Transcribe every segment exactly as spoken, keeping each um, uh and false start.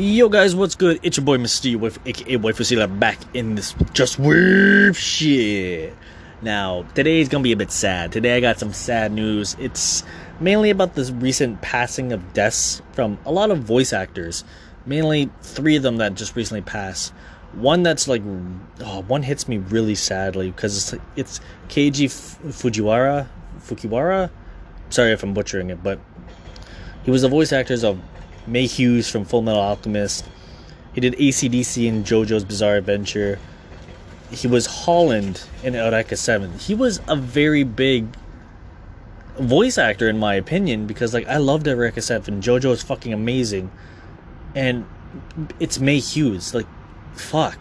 Yo guys, what's good? It's your boy Mystique with aka Waifusila back in this just wave shit. Now, today's gonna be a bit sad. Today I got some sad news. It's mainly about this recent passing of deaths from a lot of voice actors. Mainly three of them that just recently passed. One that's like, oh, one hits me really sadly because it's, like, it's Keiji Fujiwara, Fujiwara? Sorry if I'm butchering it, but he was the voice actors of Maes Hughes from Full Metal Alchemist. He did A C D C in JoJo's Bizarre Adventure. He was Holland in Eureka seven. He was a very big voice actor in my opinion because like I loved Eureka seven. JoJo is fucking amazing. And it's Maes Hughes. Like, fuck.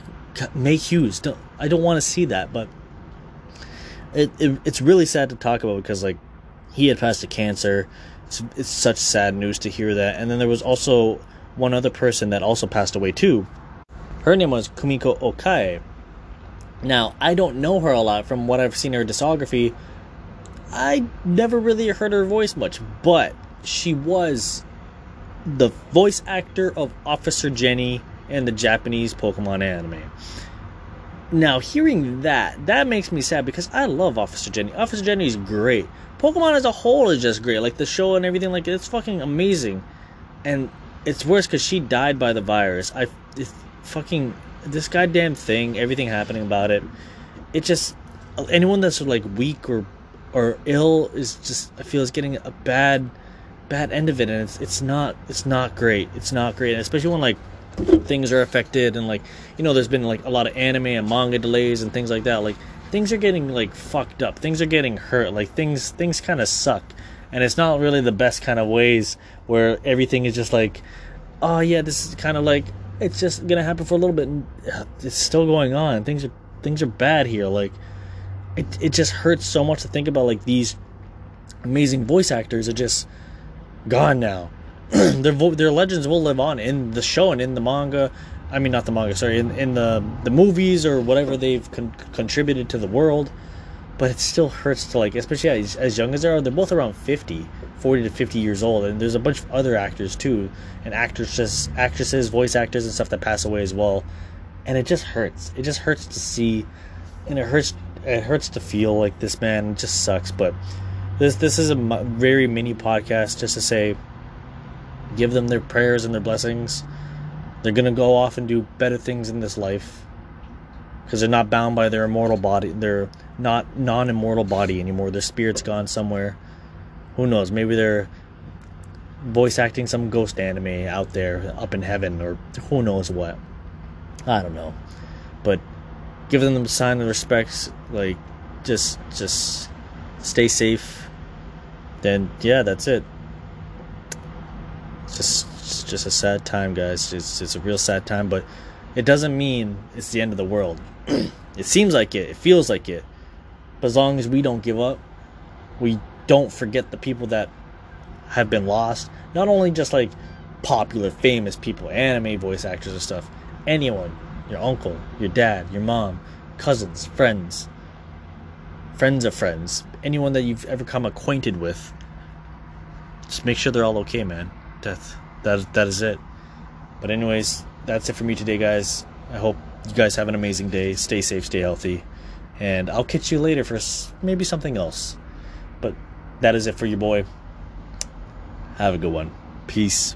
Maes Hughes. Don't, I don't want to see that, but it, it it's really sad to talk about because like he had passed to cancer. It's, it's such sad news to hear that. And then there was also one other person that also passed away too. Her name was Kumiko Ōkai. Now, I don't know her a lot from what I've seen her discography. I never really heard her voice much, but she was the voice actor of Officer Jenny in the Japanese Pokemon anime. Now, hearing that, that makes me sad because I love Officer Jenny. Officer Jenny is great. Pokemon as a whole is just great. Like, the show and everything, like, it's fucking amazing. And it's worse because she died by the virus. I, it's fucking, this goddamn thing, everything happening about it. It just, anyone that's, like, weak or or ill is just, I feel, is getting a bad, bad end of it. And it's, it's not, it's not great. It's not great. And especially when, like, things are affected and, like, you know, there's been, like, a lot of anime and manga delays and things like that. Like, things are getting, like, fucked up. Things are getting hurt. Like, things things kind of suck. And it's not really the best kind of ways where everything is just like, oh, yeah, this is kind of like, it's just going to happen for a little bit. And it's still going on. Things are things are bad here. Like, it, it just hurts so much to think about, like, these amazing voice actors are just gone now. their, vo- their legends will live on in the show and in the manga. I mean, not the manga, sorry, in, in the, the movies or whatever they've con- contributed to the world. But it still hurts to, like, especially as, as young as they are, they're both around fifty, forty to fifty years old. And there's a bunch of other actors, too, and actresses, actresses, voice actors and stuff that pass away as well. And it just hurts. It just hurts to see, and it hurts it hurts to feel like this, man. It just sucks. But this this is a very mini podcast just to say, give them their prayers and their blessings. They're going to go off and do better things in this life because they're not bound by their immortal body. They're not non-immortal body anymore. Their spirit's gone somewhere. Who knows? Maybe they're voice acting some ghost anime out there up in heaven or who knows what. I don't know. But give them a sign of respect. Like, just, just stay safe. Then, yeah, that's it. It's just... It's just a sad time, guys. It's, it's a real sad time, but it doesn't mean it's the end of the world. It seems like it. It feels like it. But as long as we don't give up, we don't forget the people that have been lost. Not only just, like, popular, famous people, anime voice actors and stuff. Anyone. Your uncle, your dad, your mom, cousins, friends. Friends of friends. Anyone that you've ever come acquainted with. Just make sure they're all okay, man. Death. That, that is it. But anyways, that's it for me today, guys. I hope you guys have an amazing day. Stay safe, stay healthy. And I'll catch you later for maybe something else. But that is it for you, boy. Have a good one. Peace.